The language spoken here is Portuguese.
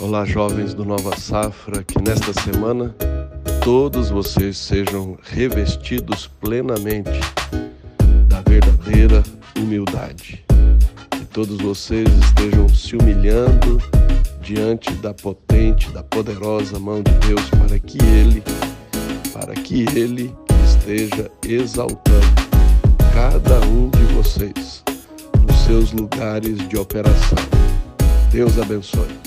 Olá, jovens do Nova Safra, que nesta semana todos vocês sejam revestidos plenamente da verdadeira humildade. Que todos vocês estejam se humilhando diante da potente, da poderosa mão de Deus, para que Ele esteja exaltando cada um de vocês nos seus lugares de operação. Deus abençoe.